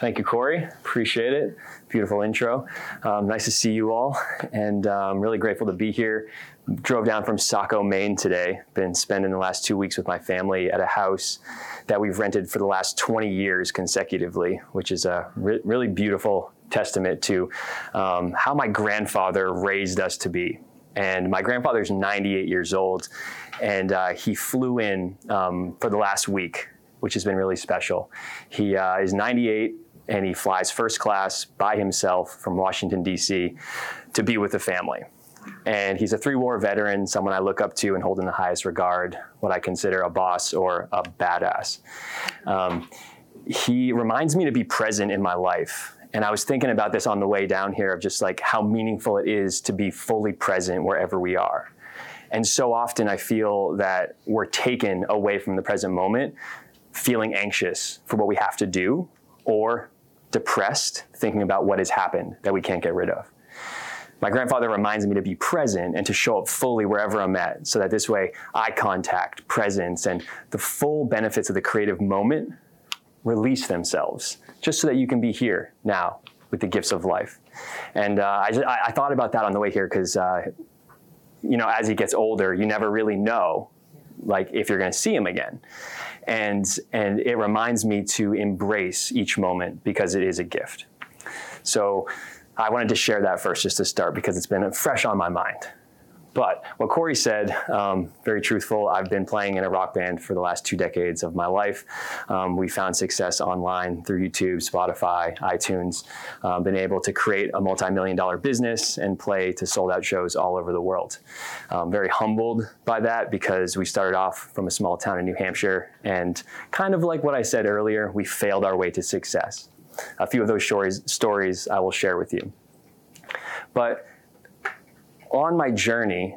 Thank you, Corey. Appreciate it. Beautiful intro. Nice to see you all, and I'm really grateful to be here. Drove down from Saco, Maine today. Been spending the last 2 weeks with my family at a house that we've rented for the last 20 years consecutively, which is a really beautiful testament to how my grandfather raised us to be. And my grandfather's 98 years old, and he flew in for the last week, which has been really special. He is 98. And he flies first class by himself from Washington, D.C. to be with the family. And he's a three-war veteran, someone I look up to and hold in the highest regard, what I consider a boss or a badass. He reminds me to be present in my life. And I was thinking about this on the way down here of just like how meaningful it is to be fully present wherever we are. And so often I feel that we're taken away from the present moment, feeling anxious for what we have to do, or depressed, thinking about what has happened that we can't get rid of. My grandfather reminds me to be present and to show up fully wherever I'm at, so that this way, eye contact, presence, and the full benefits of the creative moment release themselves, just so that you can be here now with the gifts of life. And I thought about that on the way here, because as he gets older, you never really know like if you're going to see him again. And it reminds me to embrace each moment because it is a gift. So I wanted to share that first just to start because it's been fresh on my mind. But what Corey said, very truthful, I've been playing in a rock band for the last 2 decades of my life. We found success online through YouTube, Spotify, iTunes, been able to create a multi-million-dollar business and play to sold-out shows all over the world. Very humbled by that because we started off from a small town in New Hampshire, and kind of like what I said earlier, we failed our way to success. A few of those stories I will share with you. But on my journey,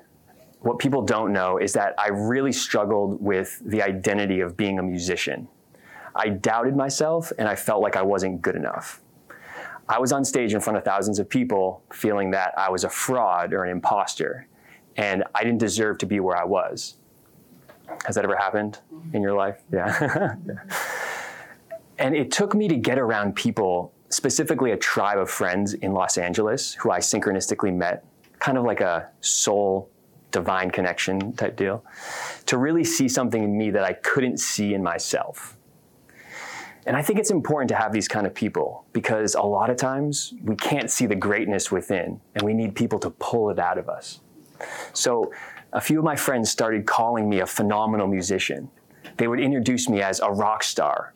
what people don't know is that I really struggled with the identity of being a musician. I doubted myself and I felt like I wasn't good enough. I was on stage in front of thousands of people feeling that I was a fraud or an imposter, and I didn't deserve to be where I was. Has that ever happened in your life? Yeah. And it took me to get around people, specifically a tribe of friends in Los Angeles who I synchronistically met, kind of like a soul, divine connection type deal, to really see something in me that I couldn't see in myself. And I think it's important to have these kind of people because a lot of times we can't see the greatness within and we need people to pull it out of us. So a few of my friends started calling me a phenomenal musician. They would introduce me as a rock star,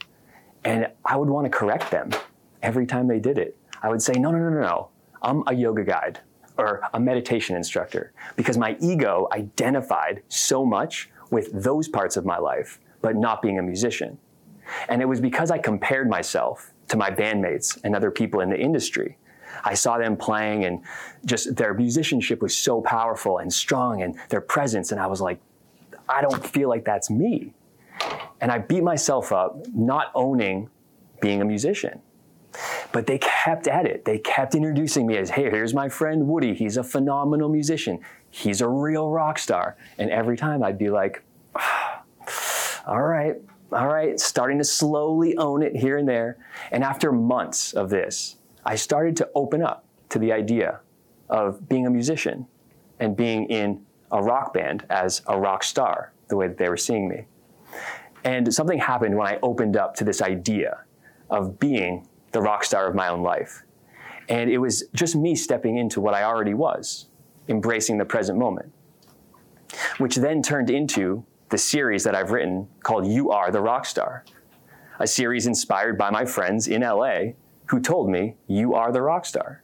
and I would want to correct them every time they did it. I would say, no, I'm a yoga guide or a meditation instructor, because my ego identified so much with those parts of my life, but not being a musician. And it was because I compared myself to my bandmates and other people in the industry. I saw them playing and just their musicianship was so powerful and strong and their presence. And I was like, I don't feel like that's me. And I beat myself up, not owning being a musician. But they kept at it. They kept introducing me as, hey, here's my friend Woody. He's a phenomenal musician. He's a real rock star. And every time I'd be like, all right, starting to slowly own it here and there. And after months of this, I started to open up to the idea of being a musician and being in a rock band as a rock star, the way that they were seeing me. And something happened when I opened up to this idea of being the rock star of my own life. And it was just me stepping into what I already was, embracing the present moment, which then turned into the series that I've written called You Are the Rock Star. a series inspired by my friends in LA who told me, "You are the rock star."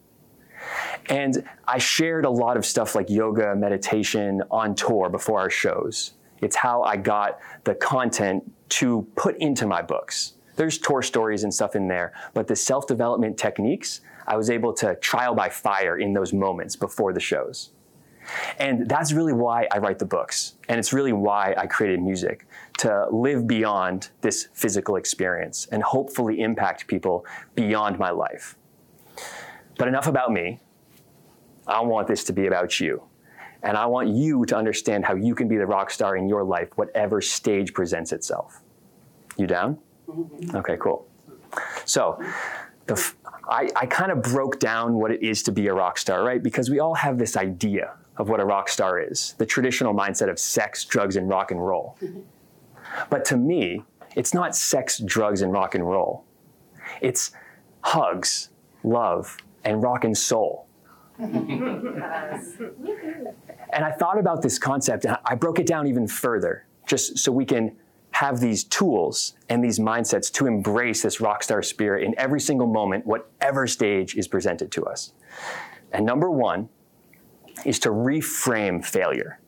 And I shared a lot of stuff like yoga, meditation on tour before our shows. It's how I got the content to put into my books. There's tour stories and stuff in there, but the self-development techniques, I was able to trial by fire in those moments before the shows. And that's really why I write the books. And it's really why I created music, to live beyond this physical experience and hopefully impact people beyond my life. But enough about me. I want this to be about you. And I want you to understand how you can be the rock star in your life, whatever stage presents itself. You down? Okay, cool. So I kind of broke down what it is to be a rock star, right? Because we all have this idea of what a rock star is, the traditional mindset of sex, drugs, and rock and roll. But to me, it's not sex, drugs, and rock and roll. It's hugs, love, and rock and soul. And I thought about this concept, and I broke it down even further, just so we can have these tools and these mindsets to embrace this rock star spirit in every single moment, whatever stage is presented to us. And number one is to reframe failure.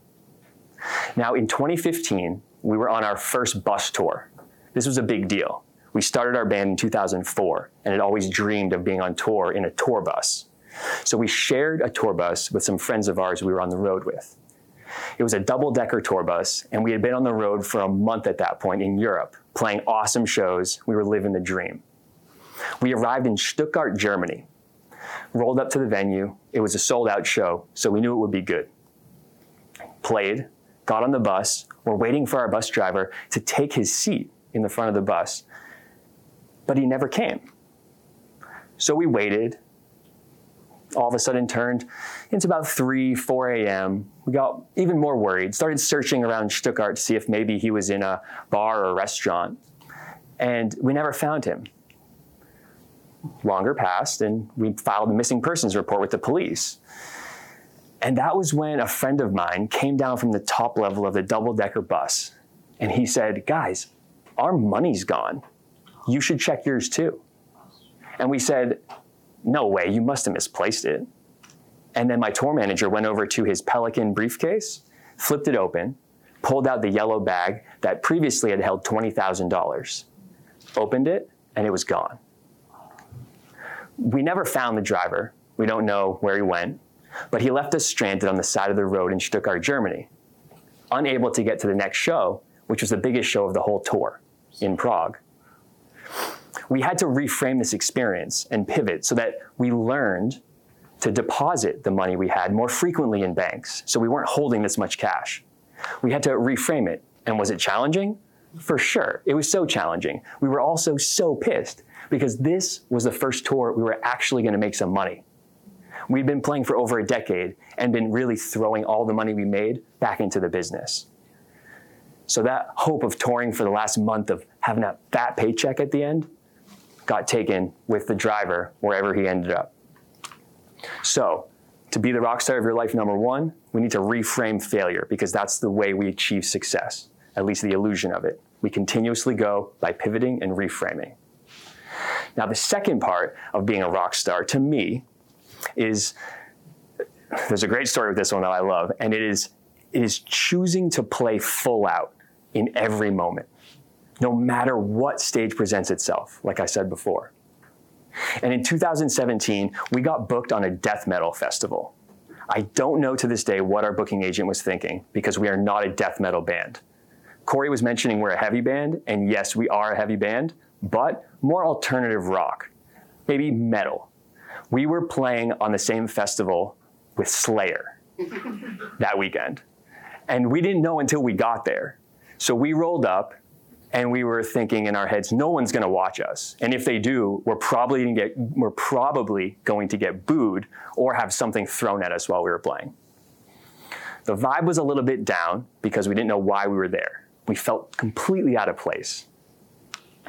Now, in 2015, we were on our first bus tour. This was a big deal. We started our band in 2004 and had always dreamed of being on tour in a tour bus. So we shared a tour bus with some friends of ours we were on the road with. It was a double-decker tour bus, and we had been on the road for a month at that point in Europe, playing awesome shows. We were living the dream. We arrived in Stuttgart, Germany, rolled up to the venue. It was a sold-out show, so we knew it would be good. Played, got on the bus. We're waiting for our bus driver to take his seat in the front of the bus, but he never came. So we waited. All of a sudden turned into about 3, 4 a.m. We got even more worried, started searching around Stuttgart to see if maybe he was in a bar or a restaurant, and we never found him. Longer passed, and we filed a missing persons report with the police. And that was when a friend of mine came down from the top level of the double-decker bus, and he said, "Guys, our money's gone. You should check yours too." And we said, "No way, you must have misplaced it." And then my tour manager went over to his Pelican briefcase, flipped it open, pulled out the yellow bag that previously had held $20,000, opened it, and it was gone. We never found the driver. We don't know where he went, but he left us stranded on the side of the road in Stuttgart, Germany, unable to get to the next show, which was the biggest show of the whole tour in Prague. We had to reframe this experience and pivot so that we learned to deposit the money we had more frequently in banks, so we weren't holding this much cash. We had to reframe it. And was it challenging? For sure. It was so challenging. We were also so pissed because this was the first tour we were actually going to make some money. We'd been playing for over a decade and been really throwing all the money we made back into the business. So that hope of touring for the last month, of having that fat paycheck at the end, got taken with the driver wherever he ended up. So to be the rock star of your life, number one, we need to reframe failure, because that's the way we achieve success, at least the illusion of it. We continuously go by pivoting and reframing. Now, the second part of being a rock star to me is, there's a great story with this one that I love, and it is choosing to play full out in every moment, no matter what stage presents itself, like I said before. And in 2017, we got booked on a death metal festival. I don't know to this day what our booking agent was thinking, because we are not a death metal band. Corey was mentioning we're a heavy band, and yes, we are a heavy band, but more alternative rock, maybe metal. We were playing on the same festival with Slayer that weekend. And we didn't know until we got there. So we rolled up, and we were thinking in our heads, no one's going to watch us. And if they do, we're probably going to get booed or have something thrown at us while we were playing. The vibe was a little bit down because we didn't know why we were there. We felt completely out of place.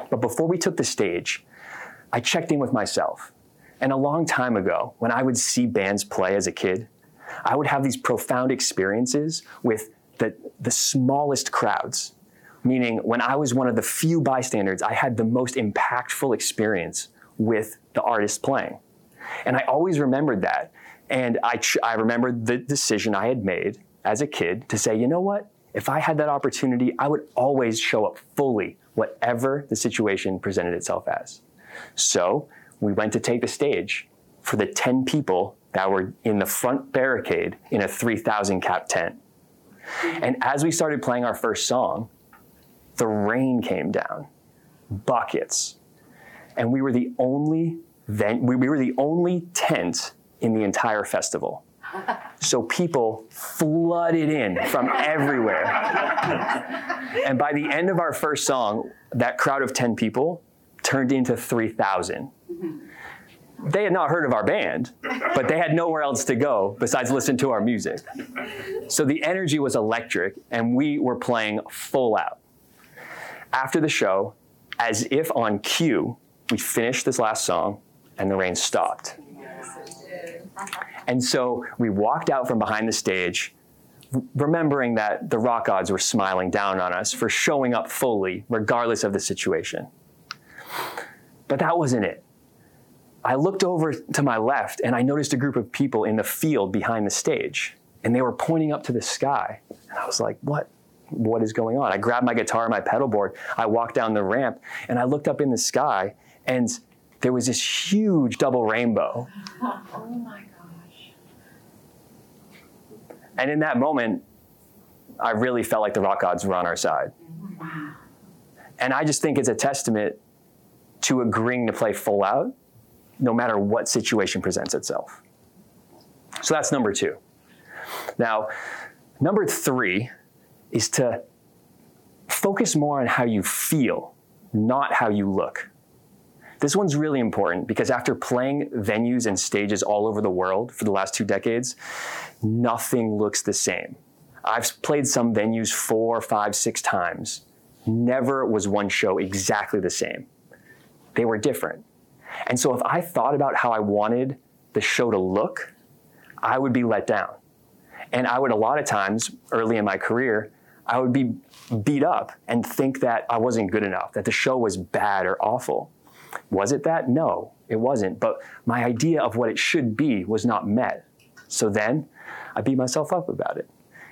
But before we took the stage, I checked in with myself. And a long time ago, when I would see bands play as a kid, I would have these profound experiences with the smallest crowds, meaning when I was one of the few bystanders, I had the most impactful experience with the artist playing. And I always remembered that. And I remembered the decision I had made as a kid to say, you know what? If I had that opportunity, I would always show up fully, whatever the situation presented itself as. So we went to take the stage for the 10 people that were in the front barricade in a 3,000 cap tent. And as we started playing our first song, the rain came down, buckets. And we were the only tent in the entire festival. So people flooded in from everywhere. And by the end of our first song, that crowd of 10 people turned into 3,000. They had not heard of our band, but they had nowhere else to go besides listen to our music. So the energy was electric, and we were playing full out. After the show, as if on cue, we finished this last song, and the rain stopped. And so we walked out from behind the stage, remembering that the rock gods were smiling down on us for showing up fully, regardless of the situation. But that wasn't it. I looked over to my left and I noticed a group of people in the field behind the stage, and they were pointing up to the sky. And I was like, what is going on? I grabbed my guitar and my pedal board. I walked down the ramp and I looked up in the sky, and there was this huge double rainbow. Oh my gosh. And in that moment, I really felt like the rock gods were on our side. Wow. And I just think it's a testament to agreeing to play full out, no matter what situation presents itself. So that's number two. Now, number three is to focus more on how you feel, not how you look. This one's really important because after playing venues and stages all over the world for the last 2 decades, nothing looks the same. I've played some venues 4, 5, 6 times. Never was one show exactly the same. They were different. And so if I thought about how I wanted the show to look, I would be let down. And I would, a lot of times early in my career, I would be beat up and think that I wasn't good enough, that the show was bad or awful. Was it that? No, it wasn't. But my idea of what it should be was not met. So then I beat myself up about it.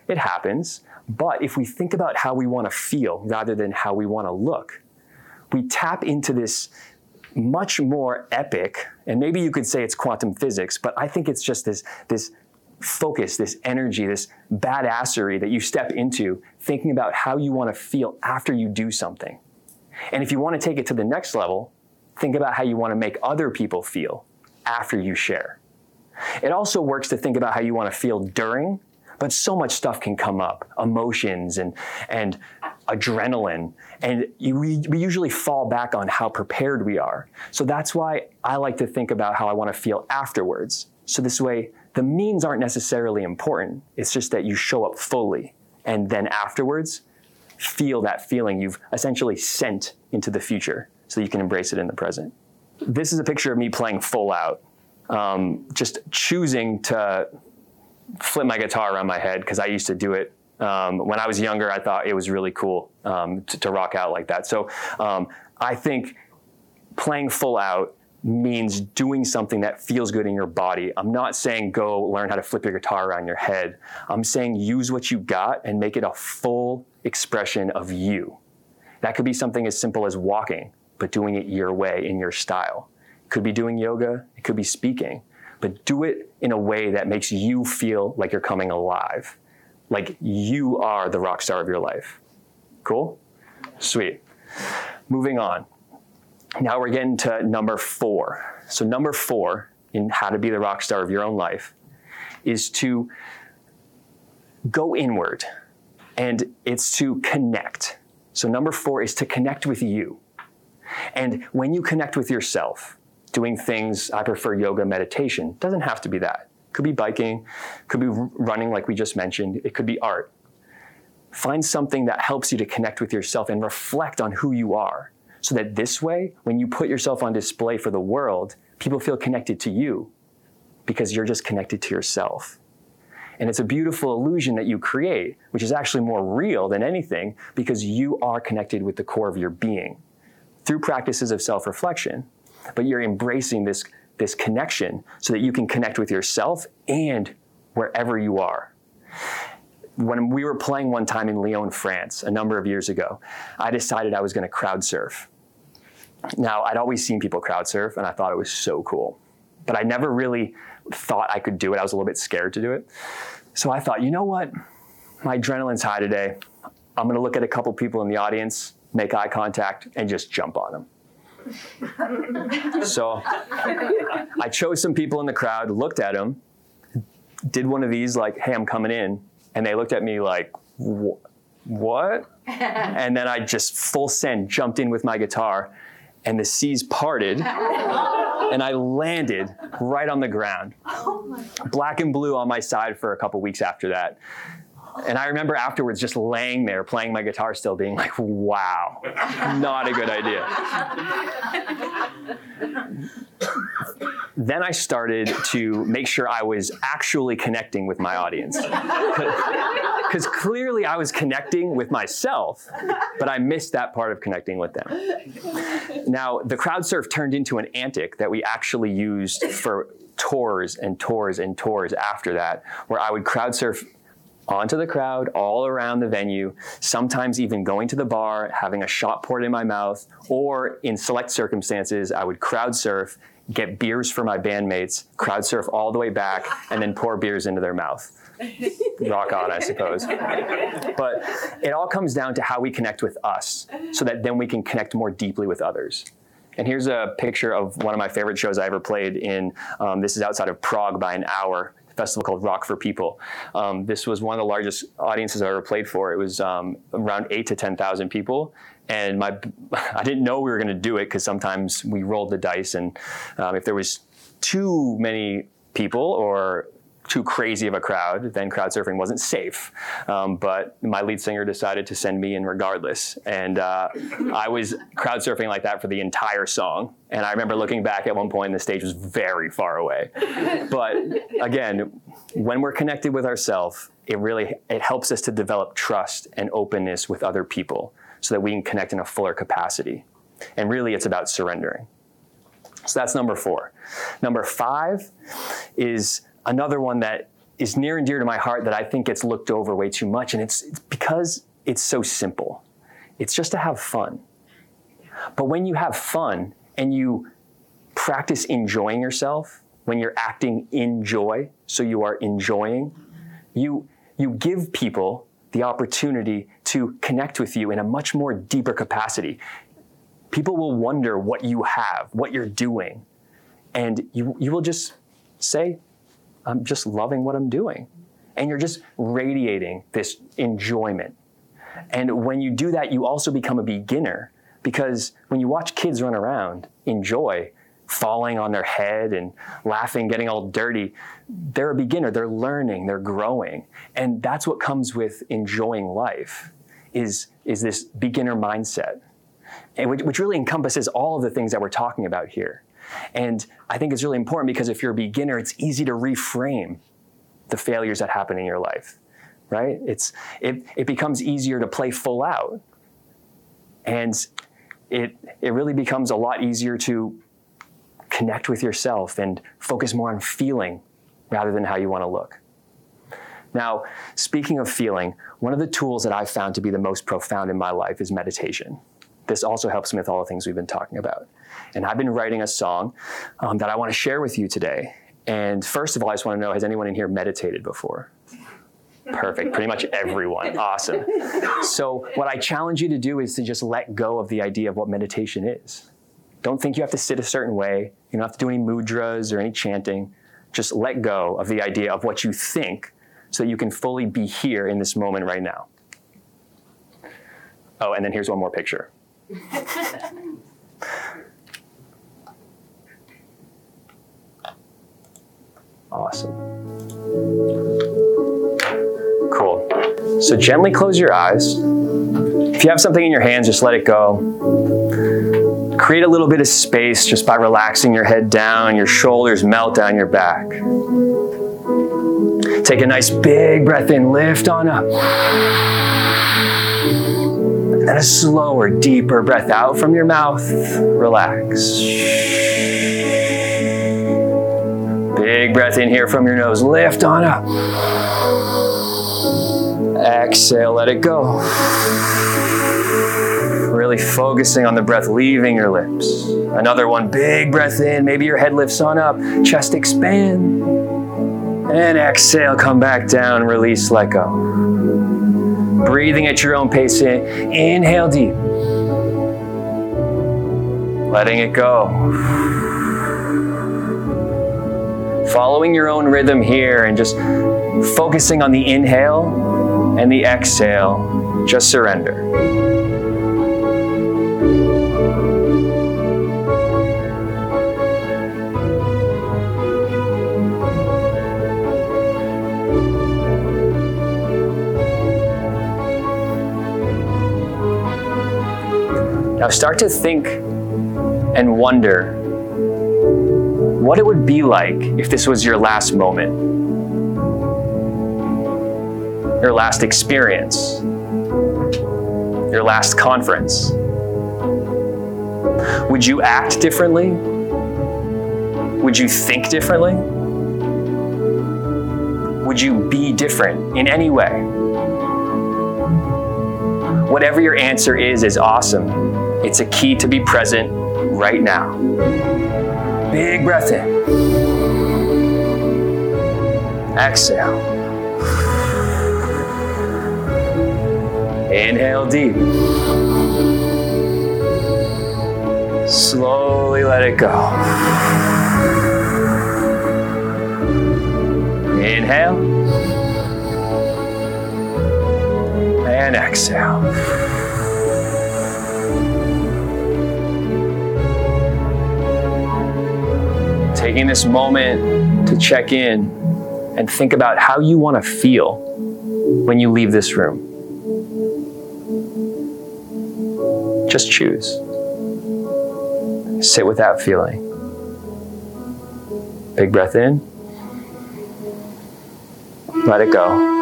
It happens. But if we think about how we want to feel rather than how we want to look, we tap into this much more epic, and maybe you could say it's quantum physics, but I think it's just this focus, this energy, this badassery that you step into thinking about how you want to feel after you do something. And if you want to take it to the next level, think about how you want to make other people feel after you share. It also works to think about how you want to feel during, but so much stuff can come up, emotions and adrenaline, and we usually fall back on how prepared we are. So that's why I like to think about how I want to feel afterwards. So this way, the means aren't necessarily important. It's just that you show up fully, and then afterwards, feel that feeling you've essentially sent into the future, so you can embrace it in the present. This is a picture of me playing full out, just choosing to flip my guitar around my head because I used to do it. When I was younger, I thought it was really cool to rock out like that. So I think playing full out means doing something that feels good in your body. I'm not saying go learn how to flip your guitar around your head. I'm saying use what you got and make it a full expression of you. That could be something as simple as walking, but doing it your way, in your style. It could be doing yoga, it could be speaking, but do it in a way that makes you feel like you're coming alive, like you are the rock star of your life. Cool? Sweet. Moving on. Now we're getting to number four. So number four in how to be the rock star of your own life is to go inward, and it's to connect. So number four is to connect with you. And when you connect with yourself, doing things, I prefer yoga, meditation, doesn't have to be that. Could be biking, could be running like we just mentioned, it could be art. Find something that helps you to connect with yourself and reflect on who you are, so that this way, when you put yourself on display for the world, people feel connected to you because you're just connected to yourself. And it's a beautiful illusion that you create, which is actually more real than anything, because you are connected with the core of your being through practices of self-reflection. But you're embracing this connection so that you can connect with yourself and wherever you are. When we were playing one time in Lyon, France, a number of years ago, I decided I was going to crowd surf. Now, I'd always seen people crowd surf, and I thought it was so cool. But I never really thought I could do it. I was a little bit scared to do it. So I thought, you know what? My adrenaline's high today. I'm going to look at a couple people in the audience, make eye contact, and just jump on them. So I chose some people in the crowd, looked at them, did one of these like, hey, I'm coming in. And they looked at me like, what? And then I just full send jumped in with my guitar, and the seas parted, and I landed right on the ground. Black and blue on my side for a couple weeks after that. And I remember afterwards just laying there playing my guitar still, being like, wow, not a good idea. Then I started to make sure I was actually connecting with my audience. Because clearly I was connecting with myself, but I missed that part of connecting with them. Now, the crowd surf turned into an antic that we actually used for tours and tours and tours after that, where I would crowd surf onto the crowd, all around the venue, sometimes even going to the bar, having a shot poured in my mouth, or in select circumstances, I would crowd surf, get beers for my bandmates, crowd surf all the way back, and then pour beers into their mouth. Rock on, I suppose. But it all comes down to how we connect with us, so that then we can connect more deeply with others. And here's a picture of one of my favorite shows I ever played in, this is outside of Prague by an hour, festival called Rock for People. This was one of the largest audiences I ever played for. It was around 8 to 10,000 people. And I didn't know we were going to do it, because sometimes we rolled the dice. And if there was too many people or too crazy of a crowd, then crowd surfing wasn't safe. But my lead singer decided to send me in regardless. And I was crowd surfing like that for the entire song. And I remember looking back at one point, and the stage was very far away. But again, when we're connected with ourselves, it helps us to develop trust and openness with other people, so that we can connect in a fuller capacity. And really, it's about surrendering. So that's number 4. Number 5 is another one that is near and dear to my heart that I think gets looked over way too much, and it's because it's so simple. It's just to have fun. But when you have fun and you practice enjoying yourself, when you're acting in joy, so you are enjoying, you give people the opportunity to connect with you in a much more deeper capacity. People will wonder what you have, what you're doing, and you will just say, I'm just loving what I'm doing. And you're just radiating this enjoyment. And when you do that, you also become a beginner, because when you watch kids run around, enjoy, falling on their head and laughing, getting all dirty, they're a beginner, they're learning, they're growing. And that's what comes with enjoying life, is this beginner mindset, and which really encompasses all of the things that we're talking about here. And I think it's really important, because if you're a beginner, it's easy to reframe the failures that happen in your life, right? It becomes easier to play full out. And it really becomes a lot easier to connect with yourself and focus more on feeling rather than how you want to look. Now, speaking of feeling, one of the tools that I've found to be the most profound in my life is meditation. This also helps me with all the things we've been talking about. And I've been writing a song that I want to share with you today. And first of all, I just want to know, has anyone in here meditated before? Perfect. Pretty much everyone. Awesome. So what I challenge you to do is to just let go of the idea of what meditation is. Don't think you have to sit a certain way. You don't have to do any mudras or any chanting. Just let go of the idea of what you think, so that you can fully be here in this moment right now. Oh, and then here's one more picture. Awesome. Cool. So gently close your eyes. If you have something in your hands, just let it go. Create a little bit of space just by relaxing your head down, your shoulders melt down your back. Take a nice big breath in, lift on up. And then a slower, deeper breath out from your mouth. Relax. Big breath in here from your nose. Lift on up. Exhale, let it go. Really focusing on the breath leaving your lips. Another one, big breath in. Maybe your head lifts on up. Chest expand. And exhale, come back down, release, let go. Breathing at your own pace in. Inhale deep. Letting it go. Following your own rhythm here and just focusing on the inhale and the exhale. Just surrender. Now start to think and wonder what it would be like if this was your last moment, your last experience, your last conference. Would you act differently? Would you think differently? Would you be different in any way? Whatever your answer is awesome. It's a key to be present right now. Big breath in. Exhale. Inhale deep. Slowly let it go. Inhale. And exhale. Taking this moment to check in and think about how you want to feel when you leave this room. Just choose. Sit with that feeling. Big breath in. Let it go.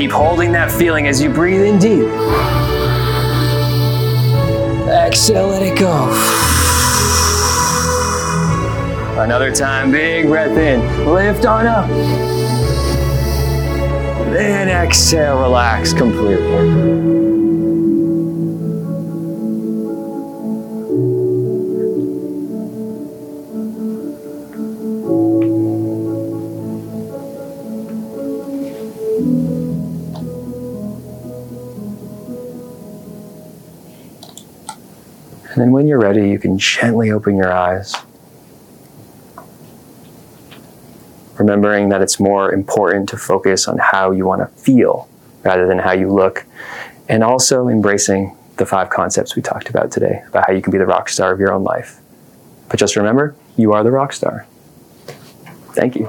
Keep holding that feeling as you breathe in deep. Exhale, let it go. Another time, big breath in. Lift on up. Then exhale, relax completely. And then when you're ready, you can gently open your eyes, remembering that it's more important to focus on how you want to feel rather than how you look, and also embracing the 5 concepts we talked about today, about how you can be the rock star of your own life. But just remember, you are the rock star. Thank you.